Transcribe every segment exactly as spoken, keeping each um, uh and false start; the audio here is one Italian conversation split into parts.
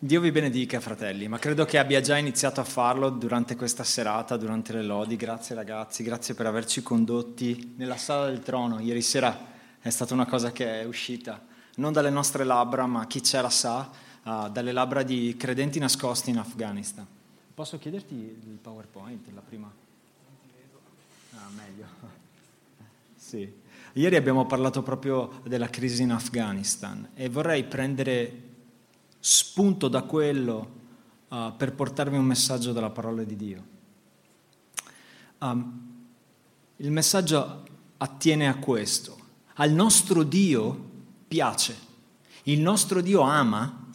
Dio vi benedica, fratelli, ma credo che abbia già iniziato a farlo durante questa serata, durante le lodi. Grazie ragazzi, grazie per averci condotti nella sala del trono. Ieri sera è stata una cosa che è uscita, non dalle nostre labbra, ma chi c'era sa, uh, dalle labbra di credenti nascosti in Afghanistan. Posso chiederti il PowerPoint, la prima? Ah, meglio. Sì. Ieri abbiamo parlato proprio della crisi in Afghanistan e vorrei prendere spunto da quello uh, per portarvi un messaggio dalla parola di Dio. Um, il messaggio attiene a questo: al nostro Dio piace, il nostro Dio ama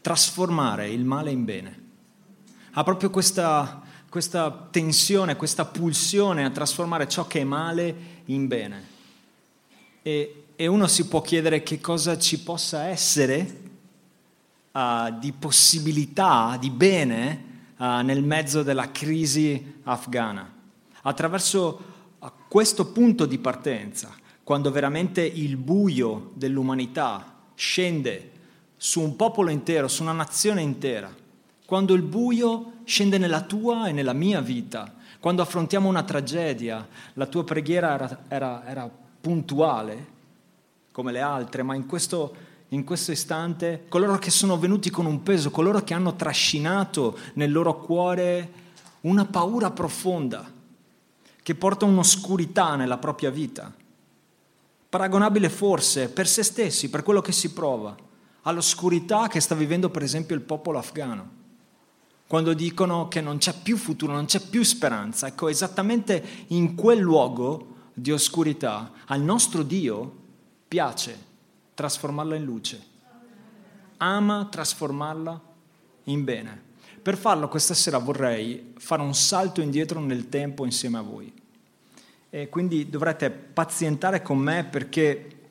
trasformare il male in bene. Ha proprio questa, questa tensione, questa pulsione a trasformare ciò che è male in bene. E, e uno si può chiedere che cosa ci possa essere Uh, di possibilità, di bene uh, nel mezzo della crisi afghana. Attraverso uh, questo punto di partenza, quando veramente il buio dell'umanità scende su un popolo intero, su una nazione intera, quando il buio scende nella tua e nella mia vita, quando affrontiamo una tragedia, la tua preghiera era, era, era puntuale come le altre, ma in questo In questo istante, coloro che sono venuti con un peso, coloro che hanno trascinato nel loro cuore una paura profonda che porta un'oscurità nella propria vita, paragonabile forse per se stessi, per quello che si prova, all'oscurità che sta vivendo per esempio il popolo afghano, quando dicono che non c'è più futuro, non c'è più speranza. Ecco, esattamente in quel luogo di oscurità al nostro Dio piace trasformarla in luce, ama trasformarla in bene. Per farlo questa sera vorrei fare un salto indietro nel tempo insieme a voi, e quindi dovrete pazientare con me perché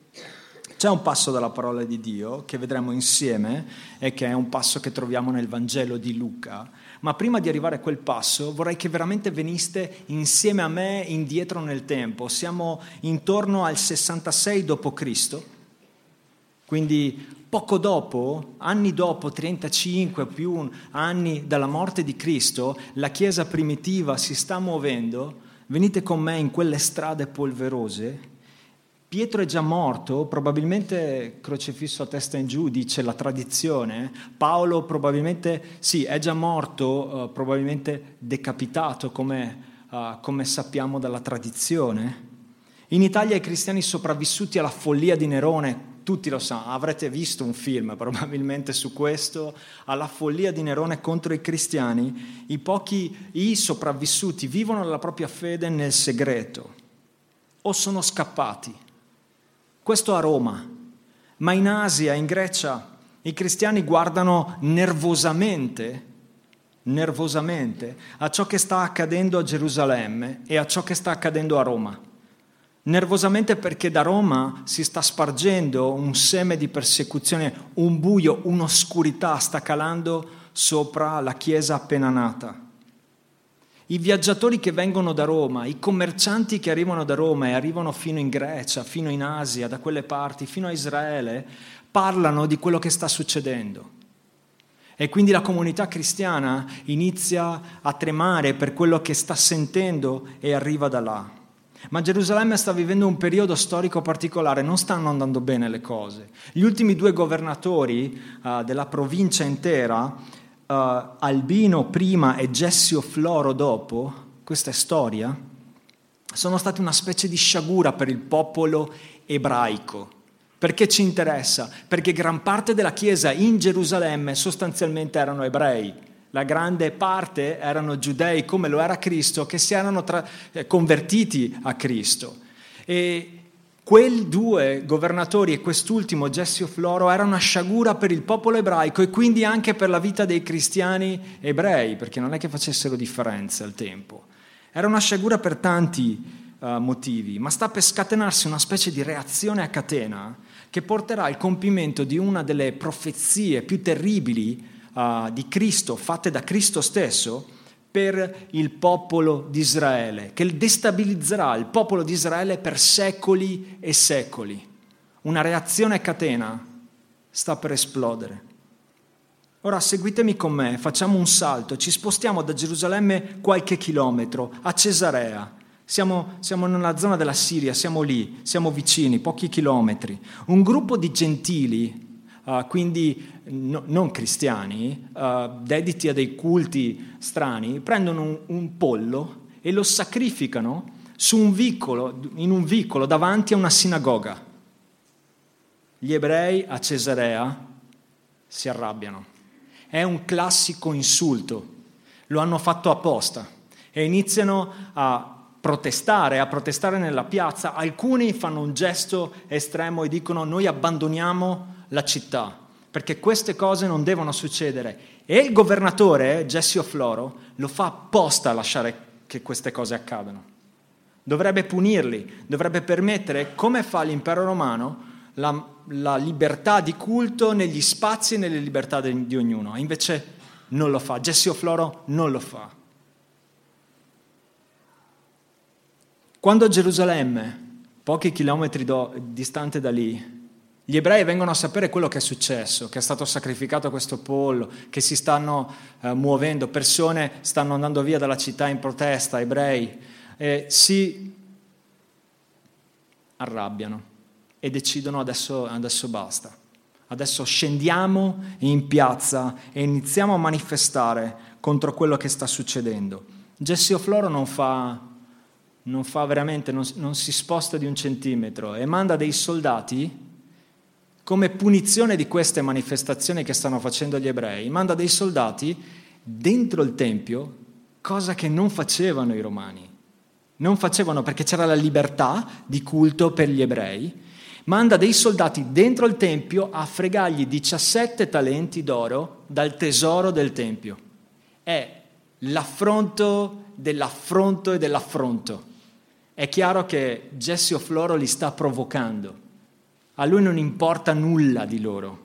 c'è un passo dalla parola di Dio che vedremo insieme e che è un passo che troviamo nel Vangelo di Luca, ma prima di arrivare a quel passo vorrei che veramente veniste insieme a me indietro nel tempo. Siamo intorno al sessantasei dopo Cristo, quindi poco dopo, anni dopo, trentacinque più anni dalla morte di Cristo, la Chiesa primitiva si sta muovendo. Venite con me in quelle strade polverose. Pietro è già morto, probabilmente crocifisso a testa in giù, dice la tradizione. Paolo probabilmente, sì, è già morto, eh, probabilmente decapitato, come, eh, come sappiamo dalla tradizione. In Italia i cristiani sopravvissuti alla follia di Nerone, tutti lo sanno, avrete visto un film probabilmente su questo, alla follia di Nerone contro i cristiani, i pochi, i sopravvissuti vivono la propria fede nel segreto o sono scappati. Questo a Roma, ma in Asia, in Grecia, i cristiani guardano nervosamente, nervosamente a ciò che sta accadendo a Gerusalemme e a ciò che sta accadendo a Roma. Nervosamente perché da Roma si sta spargendo un seme di persecuzione, un buio, un'oscurità sta calando sopra la Chiesa appena nata. I viaggiatori che vengono da Roma, i commercianti che arrivano da Roma e arrivano fino in Grecia, fino in Asia, da quelle parti, fino a Israele, parlano di quello che sta succedendo. E quindi la comunità cristiana inizia a tremare per quello che sta sentendo e arriva da là. Ma Gerusalemme sta vivendo un periodo storico particolare, non stanno andando bene le cose. Gli ultimi due governatori uh, della provincia intera, uh, Albino prima e Gessio Floro dopo, questa è storia, sono stati una specie di sciagura per il popolo ebraico. Perché ci interessa? Perché gran parte della Chiesa in Gerusalemme sostanzialmente erano ebrei. La grande parte erano giudei, come lo era Cristo, che si erano tra- convertiti a Cristo. E quei due governatori e quest'ultimo, Gessio Floro, era una sciagura per il popolo ebraico e quindi anche per la vita dei cristiani ebrei, perché non è che facessero differenza al tempo. Era una sciagura per tanti uh, motivi, ma sta per scatenarsi una specie di reazione a catena che porterà al compimento di una delle profezie più terribili Uh, di Cristo, fatte da Cristo stesso per il popolo di Israele, che destabilizzerà il popolo di Israele per secoli e secoli. Una reazione a catena sta per esplodere. Ora seguitemi con me, facciamo un salto, ci spostiamo da Gerusalemme qualche chilometro, a Cesarea. Siamo, siamo nella zona della Siria, siamo lì, siamo vicini, pochi chilometri. Un gruppo di gentili, uh, quindi no, non cristiani, uh, dediti a dei culti strani, prendono un, un pollo e lo sacrificano su un vicolo, in un vicolo davanti a una sinagoga. Gli ebrei a Cesarea si arrabbiano. È un classico insulto, lo hanno fatto apposta e iniziano a protestare, a protestare nella piazza. Alcuni fanno un gesto estremo e dicono: noi abbandoniamo la città, perché queste cose non devono succedere. E il governatore, Gessio Floro, lo fa apposta a lasciare che queste cose accadano. Dovrebbe punirli, dovrebbe permettere, come fa l'impero romano, La, la libertà di culto negli spazi e nelle libertà de, di ognuno. Invece non lo fa, Gessio Floro non lo fa. Quando a Gerusalemme, pochi chilometri do, distante da lì, gli ebrei vengono a sapere quello che è successo, che è stato sacrificato questo pollo, che si stanno eh, muovendo, persone stanno andando via dalla città in protesta, ebrei, eh, si arrabbiano. E decidono adesso, adesso basta, adesso scendiamo in piazza e iniziamo a manifestare contro quello che sta succedendo. Gessio Floro non fa, non fa veramente, non, non si sposta di un centimetro e manda dei soldati come punizione di queste manifestazioni che stanno facendo gli ebrei, manda dei soldati dentro il Tempio, cosa che non facevano i romani, non facevano perché c'era la libertà di culto per gli ebrei. Manda dei soldati dentro il Tempio a fregargli diciassette talenti d'oro dal tesoro del Tempio. È l'affronto dell'affronto e dell'affronto. È chiaro che Gessio Floro li sta provocando. A lui non importa nulla di loro.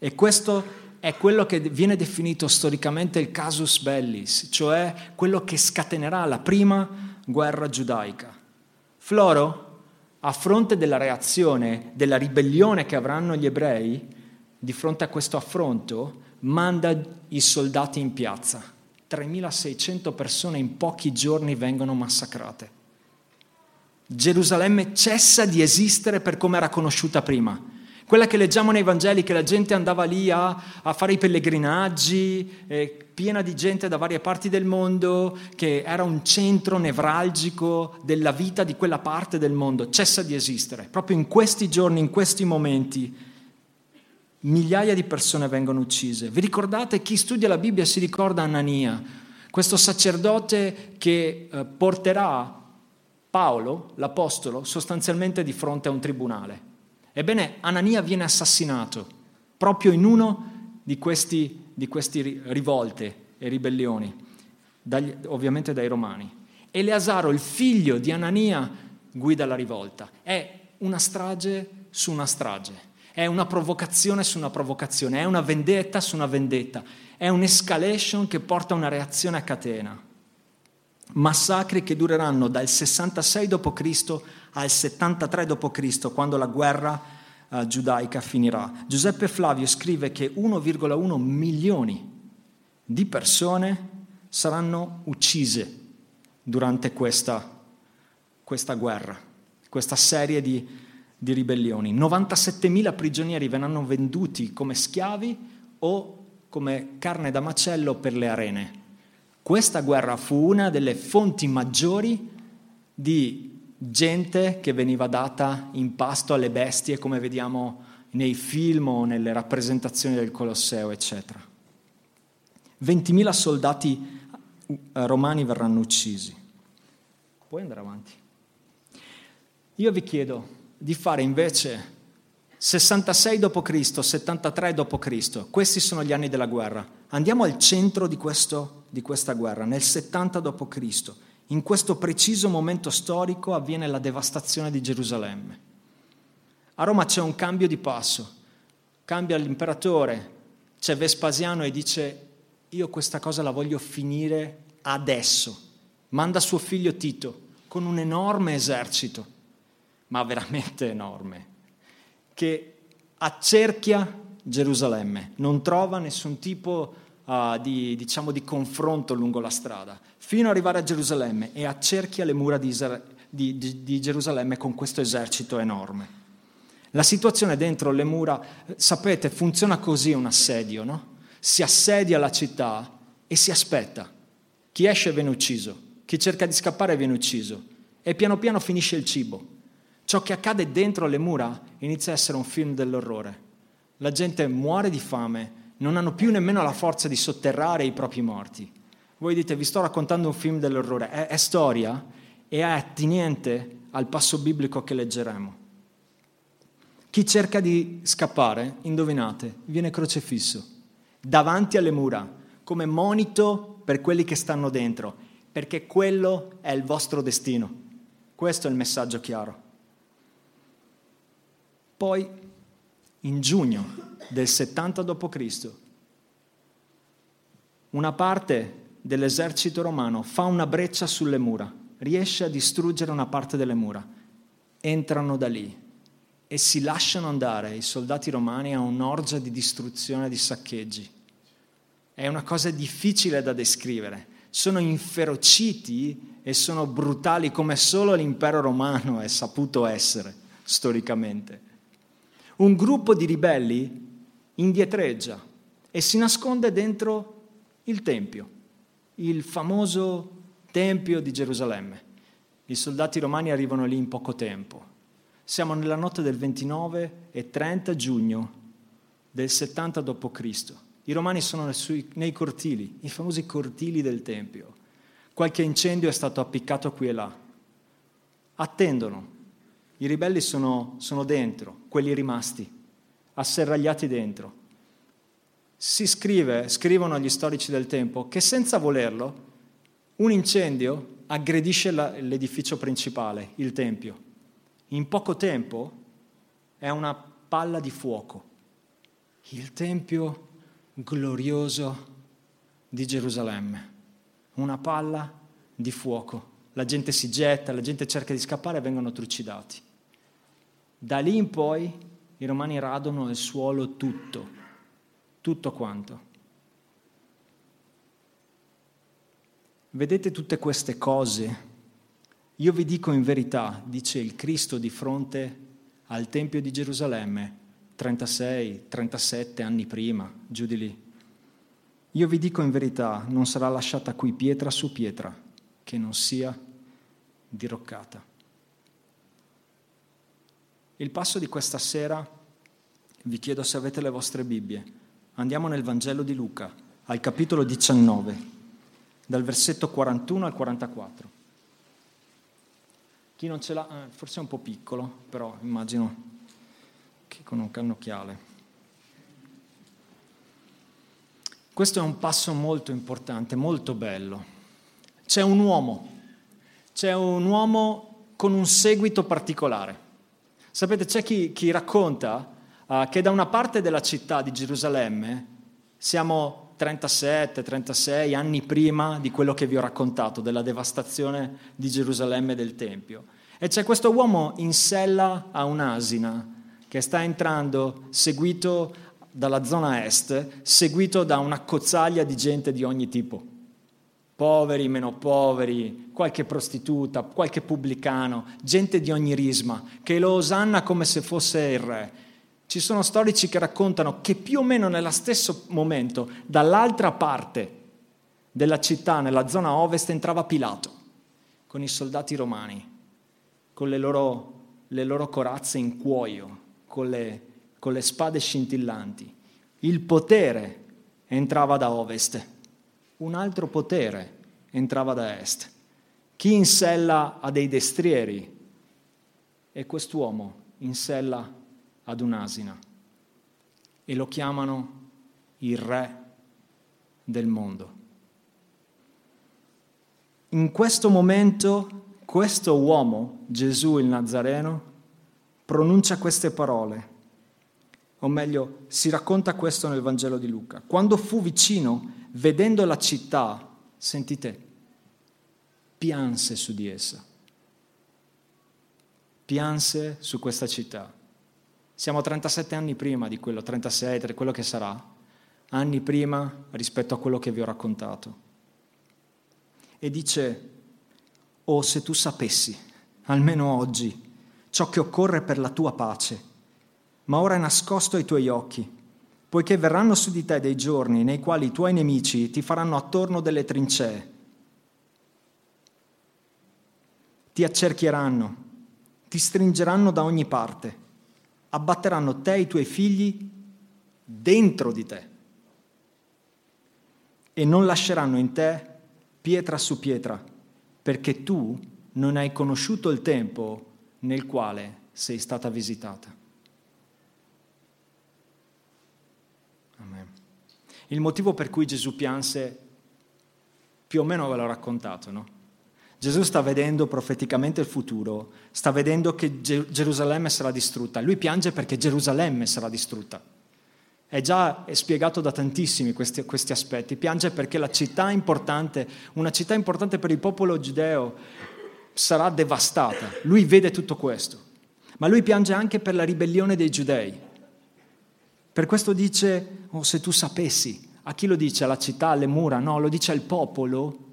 E questo è quello che viene definito storicamente il casus belli, cioè quello che scatenerà la prima guerra giudaica. Floro, a fronte della reazione, della ribellione che avranno gli ebrei, di fronte a questo affronto, manda i soldati in piazza. tremilaseicento persone in pochi giorni vengono massacrate. Gerusalemme cessa di esistere per come era conosciuta prima. Quella che leggiamo nei Vangeli, che la gente andava lì a, a fare i pellegrinaggi, eh, piena di gente da varie parti del mondo, che era un centro nevralgico della vita di quella parte del mondo, cessa di esistere. Proprio in questi giorni, in questi momenti, migliaia di persone vengono uccise. Vi ricordate, chi studia la Bibbia si ricorda Anania, questo sacerdote che eh, porterà Paolo, l'apostolo, sostanzialmente di fronte a un tribunale. Ebbene, Anania viene assassinato proprio in uno di questi di queste rivolte e ribellioni, dagli, ovviamente dai romani. Eleasaro, il figlio di Anania, guida la rivolta. È una strage su una strage, è una provocazione su una provocazione, è una vendetta su una vendetta, è un'escalation che porta a una reazione a catena. Massacri che dureranno dal sessantasei dopo Cristo al settantatré dopo Cristo, quando la guerra eh, giudaica finirà. Giuseppe Flavio scrive che uno virgola uno milioni di persone saranno uccise durante questa, questa guerra, questa serie di, di ribellioni. novantasettemila prigionieri verranno venduti come schiavi o come carne da macello per le arene. Questa guerra fu una delle fonti maggiori di gente che veniva data in pasto alle bestie, come vediamo nei film o nelle rappresentazioni del Colosseo, eccetera. ventimila soldati romani verranno uccisi. Puoi andare avanti. Io vi chiedo di fare invece sessantasei dopo Cristo, settantatré dopo Cristo, questi sono gli anni della guerra. Andiamo al centro di questo di questa guerra, nel settanta dopo Cristo, in questo preciso momento storico avviene la devastazione di Gerusalemme. A Roma c'è un cambio di passo, cambia l'imperatore, c'è Vespasiano e dice: io questa cosa la voglio finire adesso. Manda suo figlio Tito con un enorme esercito, ma veramente enorme, che accerchia Gerusalemme, non trova nessun tipo uh, di, diciamo, di confronto lungo la strada, fino ad arrivare a Gerusalemme e accerchia le mura di, Isra- di, di, di Gerusalemme con questo esercito enorme. La situazione dentro le mura, sapete, funziona così un assedio, no? Si assedia la città e si aspetta. Chi esce viene ucciso, chi cerca di scappare viene ucciso e piano piano finisce il cibo. Ciò che accade dentro le mura inizia a essere un film dell'orrore. La gente muore di fame, non hanno più nemmeno la forza di sotterrare i propri morti. Voi dite, vi sto raccontando un film dell'orrore, è, è storia e è attinente al passo biblico che leggeremo. Chi cerca di scappare, indovinate, viene crocifisso davanti alle mura, come monito per quelli che stanno dentro, perché quello è il vostro destino. Questo è il messaggio chiaro. Poi, in giugno del settanta dopo Cristo, una parte dell'esercito romano fa una breccia sulle mura, riesce a distruggere una parte delle mura, entrano da lì e si lasciano andare i soldati romani a un'orgia di distruzione, di saccheggi. È una cosa difficile da descrivere. Sono inferociti e sono brutali come solo l'impero romano è saputo essere storicamente. Un gruppo di ribelli indietreggia e si nasconde dentro il Tempio, il famoso Tempio di Gerusalemme. I soldati romani arrivano lì in poco tempo. Siamo nella notte del ventinove e trenta giugno del settanta dopo Cristo. I romani sono nei cortili, i famosi cortili del Tempio. Qualche incendio è stato appiccato qui e là. Attendono. I ribelli sono, sono dentro, quelli rimasti, asserragliati dentro. Si scrive, scrivono gli storici del tempo, che senza volerlo un incendio aggredisce la, l'edificio principale, il Tempio. In poco tempo è una palla di fuoco. Il Tempio glorioso di Gerusalemme, una palla di fuoco. La gente si getta, la gente cerca di scappare e vengono trucidati. Da lì in poi i romani radono il suolo tutto, tutto quanto. Vedete tutte queste cose? Io vi dico in verità, dice il Cristo di fronte al Tempio di Gerusalemme, trentasei trentasette anni prima, giù di lì. Io vi dico in verità, non sarà lasciata qui pietra su pietra che non sia diroccata. Il passo di questa sera, vi chiedo se avete le vostre Bibbie. Andiamo nel Vangelo di Luca, al capitolo diciannove, dal versetto quarantuno al quarantaquattro. Chi non ce l'ha, forse è un po' piccolo, però immagino che con un cannocchiale. Questo è un passo molto importante, molto bello. C'è un uomo, c'è un uomo con un seguito particolare. Sapete, c'è chi, chi racconta uh, che da una parte della città di Gerusalemme siamo trentasette trentasei anni prima di quello che vi ho raccontato, della devastazione di Gerusalemme e del Tempio. E c'è questo uomo in sella a un'asina che sta entrando, seguito dalla zona est, seguito da un'accozzaglia di gente di ogni tipo. Poveri, meno poveri, qualche prostituta, qualche pubblicano, gente di ogni risma, che lo osanna come se fosse il re. Ci sono storici che raccontano che più o meno nello stesso momento, dall'altra parte della città, nella zona ovest, entrava Pilato, con i soldati romani, con le loro, le loro corazze in cuoio, con le, con le spade scintillanti. Il potere entrava da ovest, un altro potere entrava da est. Chi in sella ha dei destrieri e quest'uomo in sella ad un'asina, e lo chiamano il re del mondo. In questo momento questo uomo, Gesù il Nazareno, pronuncia queste parole, o meglio si racconta questo nel Vangelo di Luca. Quando fu vicino, vedendo la città, sentite, pianse su di essa, pianse su questa città. Siamo trentasette anni prima di quello, trentasei, per quello che sarà, anni prima rispetto a quello che vi ho raccontato. E dice, oh, se tu sapessi, almeno oggi, ciò che occorre per la tua pace, ma ora è nascosto ai tuoi occhi, poiché verranno su di te dei giorni nei quali i tuoi nemici ti faranno attorno delle trincee, ti accerchieranno, ti stringeranno da ogni parte, abbatteranno te e i tuoi figli dentro di te e non lasceranno in te pietra su pietra, perché tu non hai conosciuto il tempo nel quale sei stata visitata. Amen. Il motivo per cui Gesù pianse, più o meno ve l'ho raccontato, no? Gesù sta vedendo profeticamente il futuro, sta vedendo che Gerusalemme sarà distrutta. Lui piange perché Gerusalemme sarà distrutta. È già è spiegato da tantissimi questi, questi aspetti. Piange perché la città importante, una città importante per il popolo giudeo, sarà devastata. Lui vede tutto questo. Ma lui piange anche per la ribellione dei giudei. Per questo dice, oh, se tu sapessi. A chi lo dice? Alla città, alle mura? No, lo dice al popolo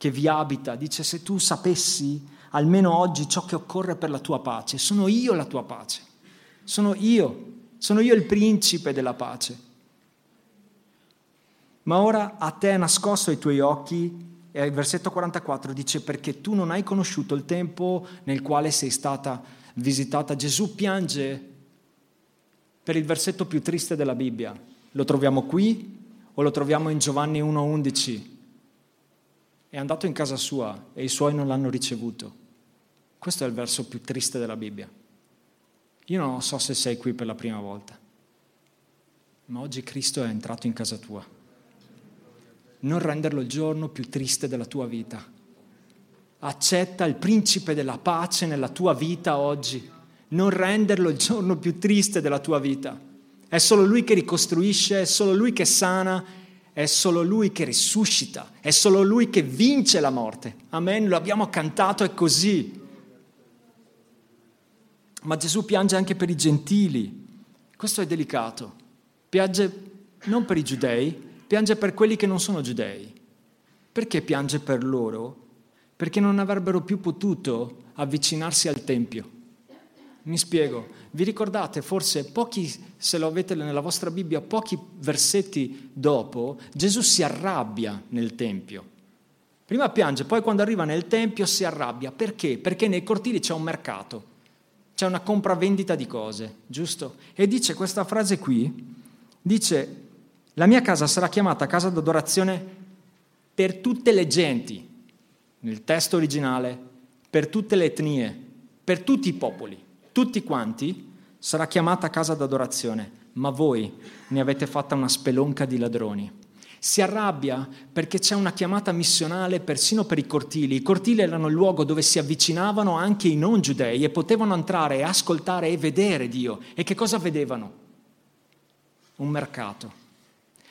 che vi abita. Dice, se tu sapessi almeno oggi ciò che occorre per la tua pace. Sono io la tua pace. Sono io. Sono io il principe della pace. Ma ora a te è nascosto ai tuoi occhi, e il versetto quarantaquattro dice, perché tu non hai conosciuto il tempo nel quale sei stata visitata. Gesù piange per il versetto più triste della Bibbia. Lo troviamo qui o lo troviamo in Giovanni uno undici? È andato in casa sua e i suoi non l'hanno ricevuto. Questo è il verso più triste della Bibbia. Io non so se sei qui per la prima volta, ma oggi Cristo è entrato in casa tua. Non renderlo il giorno più triste della tua vita. Accetta il principe della pace nella tua vita oggi. Non renderlo il giorno più triste della tua vita. È solo Lui che ricostruisce, è solo Lui che sana, è solo Lui che risuscita, è solo Lui che vince la morte. Amen, lo abbiamo cantato, è così. Ma Gesù piange anche per i gentili. Questo è delicato. Piange non per i giudei, piange per quelli che non sono giudei. Perché piange per loro? Perché non avrebbero più potuto avvicinarsi al Tempio. Mi spiego. Vi ricordate forse pochi, se lo avete nella vostra Bibbia, pochi versetti dopo, Gesù si arrabbia nel Tempio. Prima piange, poi quando arriva nel Tempio si arrabbia. Perché? Perché nei cortili c'è un mercato. C'è una compravendita di cose, giusto? E dice questa frase qui, dice, la mia casa sarà chiamata casa d'adorazione per tutte le genti, nel testo originale, per tutte le etnie, per tutti i popoli, tutti quanti, sarà chiamata casa d'adorazione, ma voi ne avete fatta una spelonca di ladroni. Si arrabbia perché c'è una chiamata missionale persino per i cortili. I cortili erano il luogo dove si avvicinavano anche i non giudei e potevano entrare e ascoltare e vedere Dio. E che cosa vedevano? Un mercato.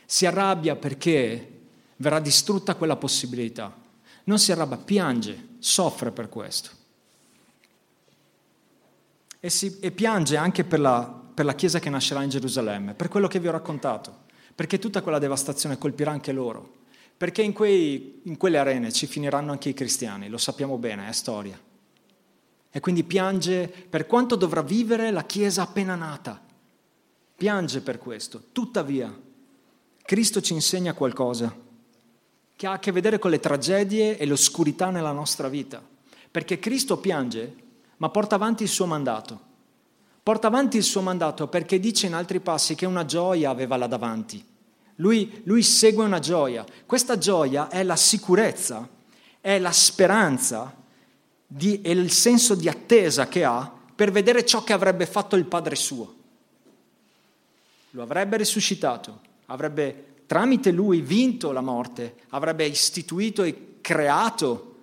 Si arrabbia perché verrà distrutta quella possibilità. Non si arrabbia, piange, soffre per questo. E, si, e piange anche per la, per la Chiesa che nascerà in Gerusalemme, per quello che vi ho raccontato. Perché tutta quella devastazione colpirà anche loro, perché in, quei, in quelle arene ci finiranno anche i cristiani, lo sappiamo bene, è storia. E quindi piange per quanto dovrà vivere la Chiesa appena nata, piange per questo. Tuttavia, Cristo ci insegna qualcosa che ha a che vedere con le tragedie e l'oscurità nella nostra vita, perché Cristo piange, ma porta avanti il suo mandato. Porta avanti il suo mandato perché dice in altri passi che una gioia aveva là davanti. Lui, lui segue una gioia. Questa gioia è la sicurezza, è la speranza di, è il senso di attesa che ha per vedere ciò che avrebbe fatto il Padre suo. Lo avrebbe risuscitato, avrebbe tramite lui vinto la morte, avrebbe istituito e creato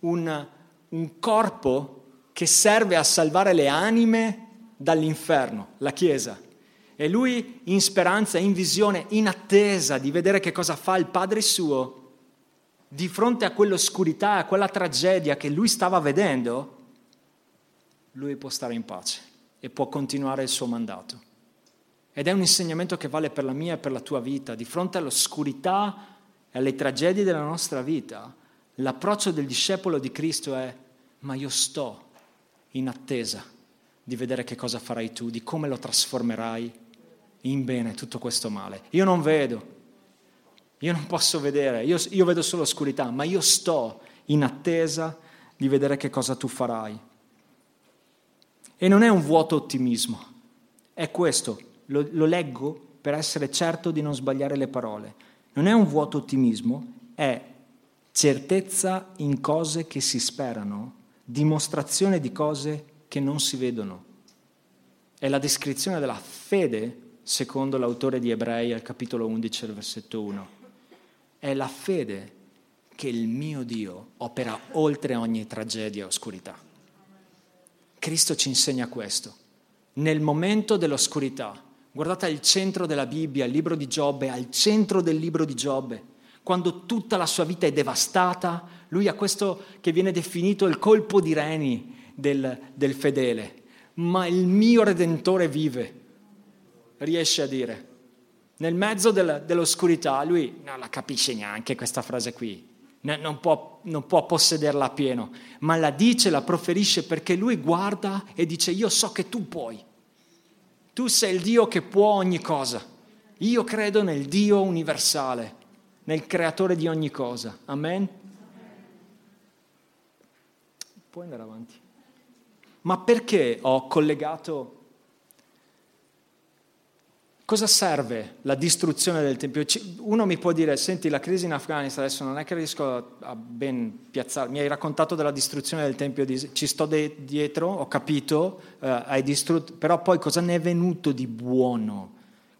un, un corpo che serve a salvare le anime dall'inferno, la Chiesa. E lui, in speranza, in visione, in attesa di vedere che cosa fa il Padre suo, di fronte a quell'oscurità, a quella tragedia che lui stava vedendo, lui può stare in pace. e può continuare il suo mandato. Ed è un insegnamento che vale per la mia e per la tua vita. Di fronte all'oscurità e alle tragedie della nostra vita, l'approccio del discepolo di Cristo è: ma io sto in attesa di vedere che cosa farai tu, di come lo trasformerai in bene tutto questo male. Io non vedo, io non posso vedere, io, io vedo solo oscurità, ma io sto in attesa di vedere che cosa tu farai. E non è un vuoto ottimismo, è questo, lo, lo leggo per essere certo di non sbagliare le parole. Non è un vuoto ottimismo, è certezza in cose che si sperano, dimostrazione di cose che non si vedono. È la descrizione della fede secondo l'autore di Ebrei al capitolo undici, al versetto uno. È la fede che il mio Dio opera oltre ogni tragedia e oscurità. Cristo ci insegna questo. Nel momento dell'oscurità, guardate al centro della Bibbia, il libro di Giobbe, al centro del libro di Giobbe, quando tutta la sua vita è devastata, lui ha questo che viene definito il colpo di reni del, del fedele. Ma il mio Redentore vive, riesce a dire. Nel mezzo del, dell'oscurità lui non la capisce neanche questa frase qui, non può, non può possederla appieno, ma la dice, la proferisce perché lui guarda e dice: io so che tu puoi, tu sei il Dio che può ogni cosa, io credo nel Dio universale, nel creatore di ogni cosa. Amen? Puoi andare avanti. Ma perché ho collegato? Cosa serve la distruzione del Tempio? Uno mi può dire: senti, la crisi in Afghanistan, adesso non è che riesco a ben piazzarmi, mi hai raccontato della distruzione del Tempio, ci sto de- dietro, ho capito, eh, hai distrutto, però poi cosa ne è venuto di buono?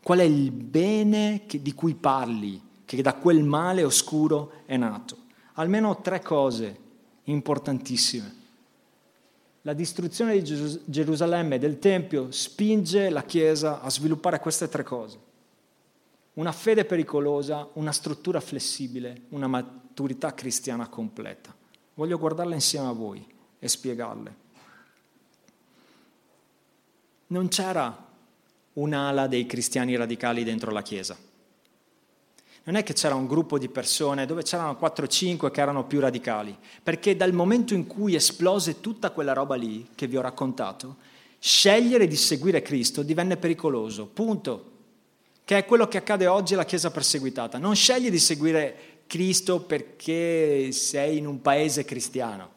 Qual è il bene che, di cui parli, che da quel male oscuro è nato? Almeno tre cose importantissime. La distruzione di Gerusalemme e del Tempio spinge la Chiesa a sviluppare queste tre cose: una fede pericolosa, una struttura flessibile, una maturità cristiana completa. Voglio guardarle insieme a voi e spiegarle. Non c'era un'ala dei cristiani radicali dentro la Chiesa. Non è che c'era un gruppo di persone dove c'erano quattro o cinque che erano più radicali, perché dal momento in cui esplose tutta quella roba lì che vi ho raccontato, scegliere di seguire Cristo divenne pericoloso, punto. Che è quello che accade oggi alla Chiesa perseguitata. Non scegli di seguire Cristo perché sei in un paese cristiano,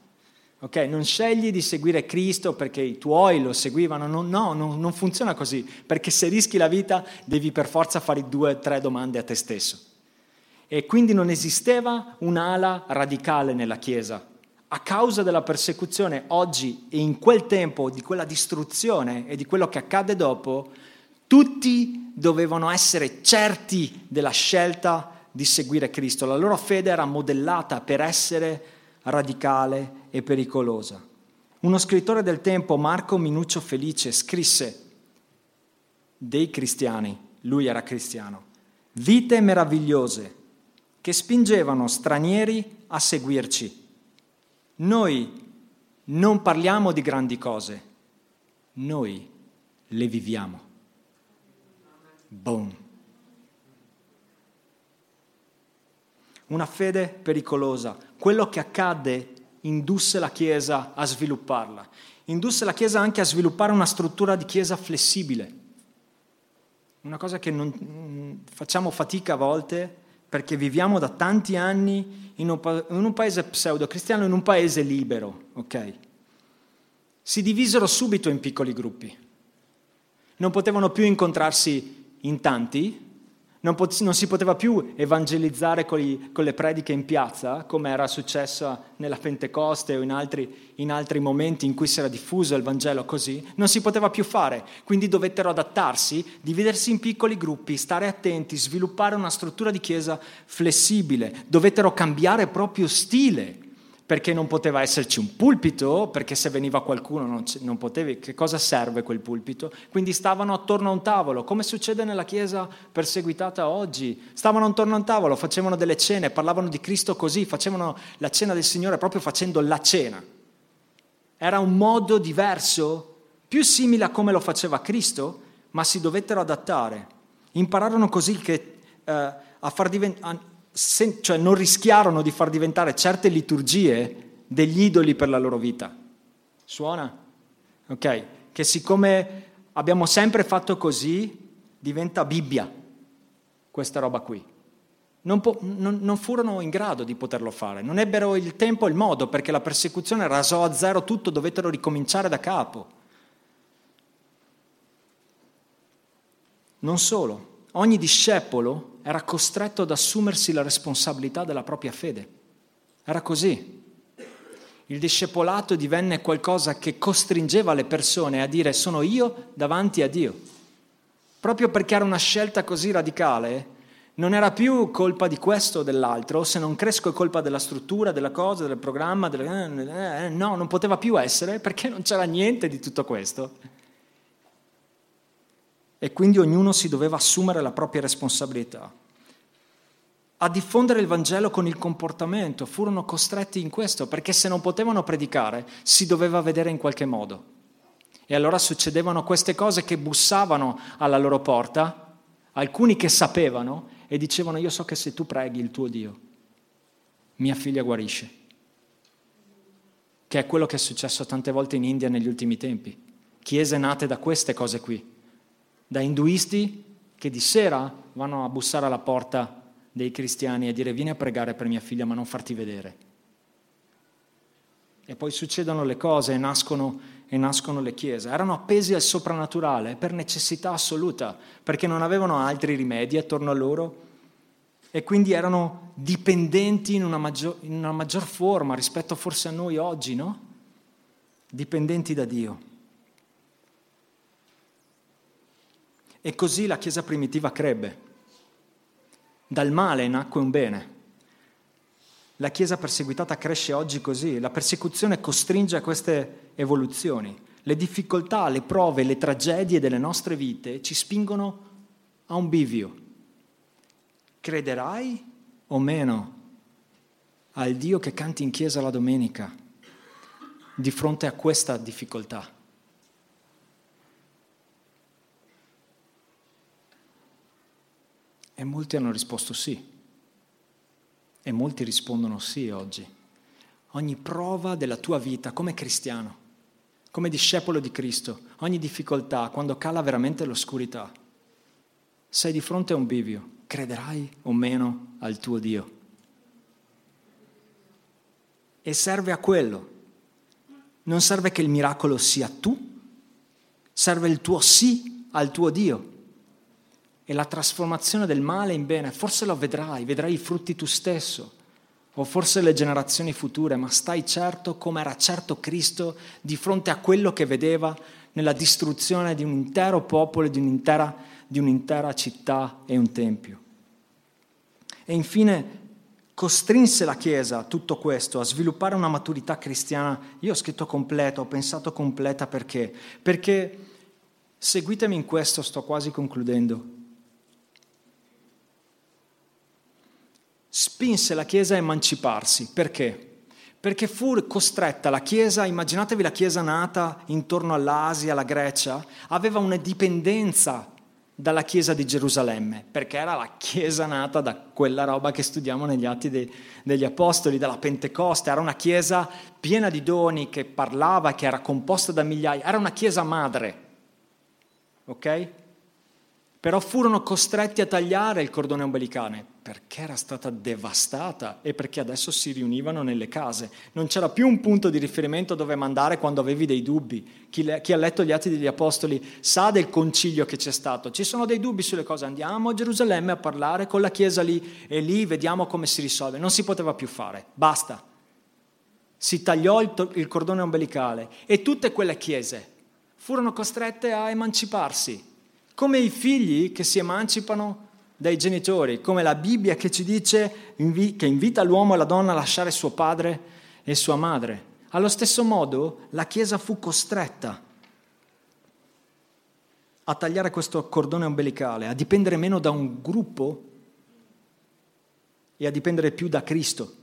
ok? Non scegli di seguire Cristo perché i tuoi lo seguivano, no, no, no, non funziona così, perché se rischi la vita devi per forza fare due o tre domande a te stesso. E quindi non esisteva un'ala radicale nella Chiesa. A causa della persecuzione oggi e in quel tempo, di quella distruzione e di quello che accade dopo, tutti dovevano essere certi della scelta di seguire Cristo. La loro fede era modellata per essere radicale e pericolosa. Uno scrittore del tempo, Marco Minuccio Felice, scrisse dei cristiani, lui era cristiano, vite meravigliose che spingevano stranieri a seguirci. Noi non parliamo di grandi cose, noi le viviamo. Boom. Una fede pericolosa. Quello che accadde indusse la Chiesa a svilupparla. Indusse la Chiesa anche a sviluppare una struttura di Chiesa flessibile. Una cosa che non facciamo fatica a volte, perché viviamo da tanti anni in un, pa- in un paese pseudo-cristiano, in un paese libero, ok? Si divisero subito in piccoli gruppi. Non potevano più incontrarsi in tanti, non, pot- non si poteva più evangelizzare con, i- con le prediche in piazza, come era successo nella Pentecoste o in altri, in altri momenti in cui si era diffuso il Vangelo così. Non si poteva più fare, quindi dovettero adattarsi, dividersi in piccoli gruppi, stare attenti, sviluppare una struttura di Chiesa flessibile. Dovettero cambiare proprio stile, perché non poteva esserci un pulpito, perché se veniva qualcuno non, c- non potevi, che cosa serve quel pulpito? Quindi stavano attorno a un tavolo, come succede nella Chiesa perseguitata oggi. Stavano attorno a un tavolo, facevano delle cene, parlavano di Cristo così, facevano la cena del Signore proprio facendo la cena. Era un modo diverso più simile a come lo faceva Cristo, ma si dovettero adattare. Impararono così che eh, a far diventare, cioè non rischiarono di far diventare certe liturgie degli idoli per la loro vita. Suona? Ok, che siccome abbiamo sempre fatto così, diventa Bibbia questa roba qui. Non, po- non, non furono in grado di poterlo fare, non ebbero il tempo e il modo, perché la persecuzione rasò a zero tutto, dovettero ricominciare da capo. Non solo, ogni discepolo era costretto ad assumersi la responsabilità della propria fede. Era così. Il discepolato divenne qualcosa che costringeva le persone a dire: sono io davanti a Dio. Proprio perché era una scelta così radicale, non era più colpa di questo o dell'altro, se non cresco è colpa della struttura, della cosa, del programma, del... no, non poteva più essere, perché non c'era niente di tutto questo. E quindi ognuno si doveva assumere la propria responsabilità. A diffondere il Vangelo con il comportamento furono costretti in questo, perché se non potevano predicare si doveva vedere in qualche modo. E allora succedevano queste cose, che bussavano alla loro porta, alcuni che sapevano, e dicevano: io so che se tu preghi il tuo Dio, mia figlia guarisce. Che è quello che è successo tante volte in India negli ultimi tempi. Chiese nate da queste cose qui, da induisti che di sera vanno a bussare alla porta dei cristiani e dire: vieni a pregare per mia figlia, ma non farti vedere. E poi succedono le cose e nascono, e nascono le chiese. Erano appesi al soprannaturale per necessità assoluta, perché non avevano altri rimedi attorno a loro, e quindi erano dipendenti in una maggior, in una maggior forma rispetto forse a noi oggi, no? Dipendenti da Dio. E così la Chiesa primitiva crebbe. Dal male nacque un bene. La Chiesa perseguitata cresce oggi così. La persecuzione costringe a queste evoluzioni. Le difficoltà, le prove, le tragedie delle nostre vite ci spingono a un bivio. Crederai o meno al Dio che canti in chiesa la domenica di fronte a questa difficoltà? E molti hanno risposto sì. E molti rispondono sì oggi. Ogni prova della tua vita come cristiano, come discepolo di Cristo, ogni difficoltà, quando cala veramente l'oscurità, sei di fronte a un bivio: crederai o meno al tuo Dio? E serve a quello. Non serve che il miracolo sia tu, serve il tuo sì al tuo Dio. E la trasformazione del male in bene, forse lo vedrai, vedrai i frutti tu stesso, o forse le generazioni future, ma stai certo, come era certo Cristo, di fronte a quello che vedeva nella distruzione di un intero popolo, di un'intera, di un'intera città e un tempio. E infine costrinse la Chiesa, tutto questo, a sviluppare una maturità cristiana. Io ho scritto completa, ho pensato completa perché? Perché, seguitemi in questo, sto quasi concludendo, spinse la Chiesa a emanciparsi. Perché? Perché fu costretta la Chiesa, immaginatevi la Chiesa nata intorno all'Asia, alla Grecia, aveva una dipendenza dalla Chiesa di Gerusalemme, perché era la Chiesa nata da quella roba che studiamo negli Atti de, degli Apostoli, dalla Pentecoste. Era una Chiesa piena di doni, che parlava, che era composta da migliaia, era una Chiesa madre, ok? Però furono costretti a tagliare il cordone ombelicale, perché era stata devastata e perché adesso si riunivano nelle case. Non c'era più un punto di riferimento dove mandare quando avevi dei dubbi. Chi, le, chi ha letto gli Atti degli Apostoli sa del concilio che c'è stato. Ci sono dei dubbi sulle cose, andiamo a Gerusalemme a parlare con la Chiesa lì e lì vediamo come si risolve. Non si poteva più fare, basta. Si tagliò il, to- il cordone ombelicale e tutte quelle chiese furono costrette a emanciparsi, come i figli che si emancipano dai genitori, come la Bibbia che ci dice che invita l'uomo e la donna a lasciare suo padre e sua madre. Allo stesso modo la Chiesa fu costretta a tagliare questo cordone ombelicale, a dipendere meno da un gruppo e a dipendere più da Cristo,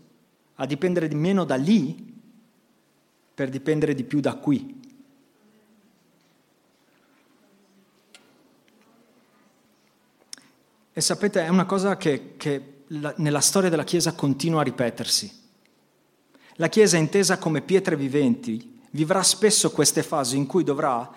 a dipendere meno da lì per dipendere di più da qui. E sapete, è una cosa che, che la, nella storia della Chiesa continua a ripetersi. La Chiesa, intesa come pietre viventi, vivrà spesso queste fasi in cui dovrà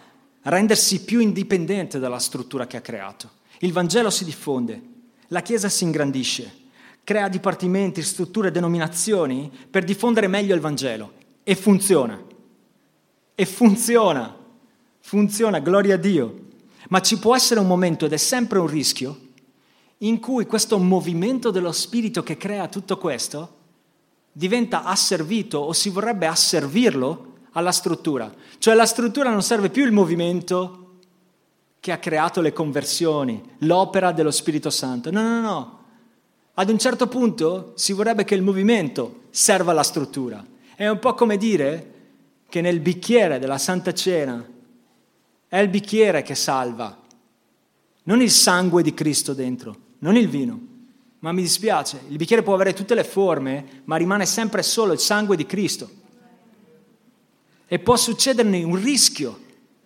rendersi più indipendente dalla struttura che ha creato. Il Vangelo si diffonde, la Chiesa si ingrandisce, crea dipartimenti, strutture, denominazioni per diffondere meglio il Vangelo. E funziona. E funziona. Funziona, gloria a Dio. Ma ci può essere un momento, ed è sempre un rischio, in cui questo movimento dello Spirito che crea tutto questo diventa asservito, o si vorrebbe asservirlo, alla struttura. Cioè la struttura non serve più il movimento che ha creato le conversioni, l'opera dello Spirito Santo. No, no, no. Ad un certo punto si vorrebbe che il movimento serva alla struttura. È un po' come dire che nel bicchiere della Santa Cena è il bicchiere che salva, non il sangue di Cristo dentro, non il vino. Ma mi dispiace, il bicchiere può avere tutte le forme, ma rimane sempre solo il sangue di Cristo. E può succederne un rischio,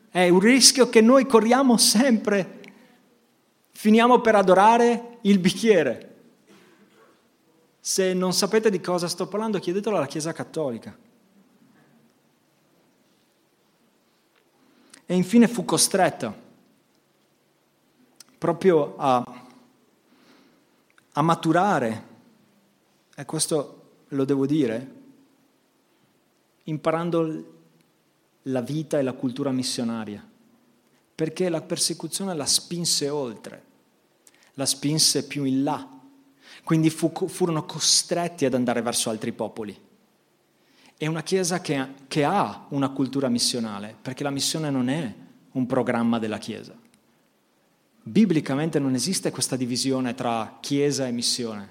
è un rischio che noi corriamo sempre. Finiamo per adorare il bicchiere. Se non sapete di cosa sto parlando, chiedetelo alla Chiesa Cattolica. E infine fu costretta proprio a, a maturare, e questo lo devo dire, imparando il la vita e la cultura missionaria, perché la persecuzione la spinse oltre, la spinse più in là, quindi fu, furono costretti ad andare verso altri popoli. È una Chiesa che, che ha una cultura missionale, perché la missione non è un programma della Chiesa. Biblicamente non esiste questa divisione tra Chiesa e missione,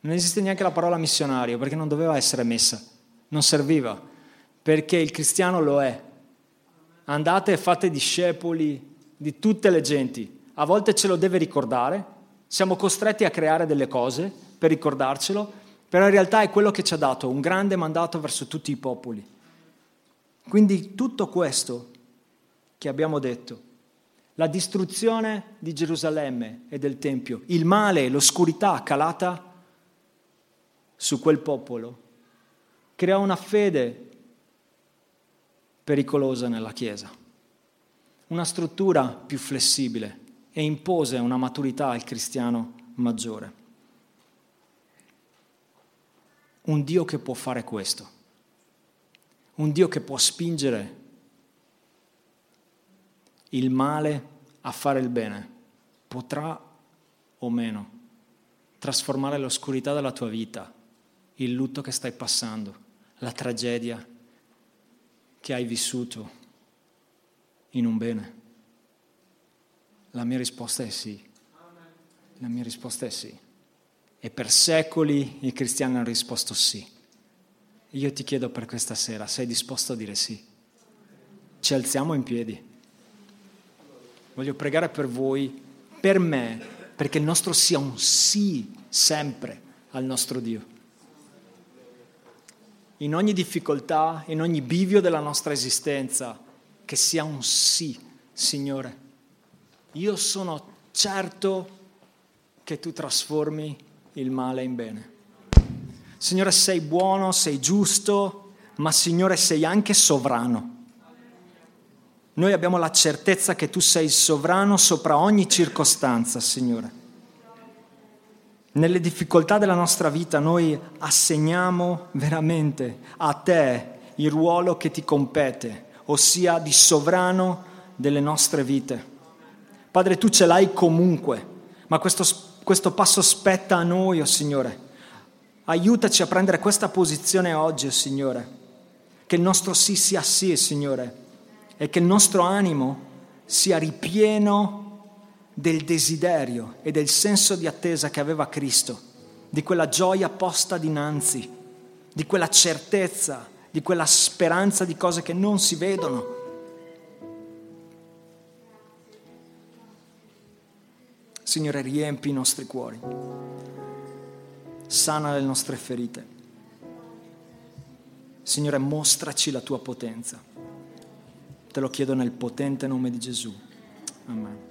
non esiste neanche la parola missionario, perché non doveva essere messa, non serviva. Perché il cristiano lo è. Andate e fate discepoli di tutte le genti. A volte ce lo deve ricordare, siamo costretti a creare delle cose per ricordarcelo, però in realtà è quello che ci ha dato, un grande mandato verso tutti i popoli. Quindi tutto questo che abbiamo detto, la distruzione di Gerusalemme e del Tempio, il male, l'oscurità calata su quel popolo, crea una fede pericolosa nella Chiesa, una struttura più flessibile, e impose una maturità al cristiano maggiore. Un Dio che può fare questo, un Dio che può spingere il male a fare il bene, potrà o meno trasformare l'oscurità della tua vita, il lutto che stai passando, la tragedia che hai vissuto in un bene? La mia risposta è sì. La mia risposta è sì. E per secoli i cristiani hanno risposto sì. Io ti chiedo per questa sera, sei disposto a dire sì? Ci alziamo in piedi. Voglio pregare per voi, per me, perché il nostro sia un sì sempre al nostro Dio. In ogni difficoltà, in ogni bivio della nostra esistenza, che sia un sì, Signore. Io sono certo che tu trasformi il male in bene. Signore, sei buono, sei giusto, ma Signore, sei anche sovrano. Noi abbiamo la certezza che tu sei sovrano sopra ogni circostanza, Signore. Nelle difficoltà della nostra vita noi assegniamo veramente a te il ruolo che ti compete, ossia di sovrano delle nostre vite. Padre, tu ce l'hai comunque, ma questo, questo passo spetta a noi, oh Signore. Aiutaci a prendere questa posizione oggi, oh Signore. Che il nostro sì sia sì, Signore, e che il nostro animo sia ripieno del desiderio e del senso di attesa che aveva Cristo, di quella gioia posta dinanzi, di quella certezza, di quella speranza di cose che non si vedono. Signore, riempi i nostri cuori, sana le nostre ferite. Signore, mostraci la tua potenza. Te lo chiedo nel potente nome di Gesù. Amen.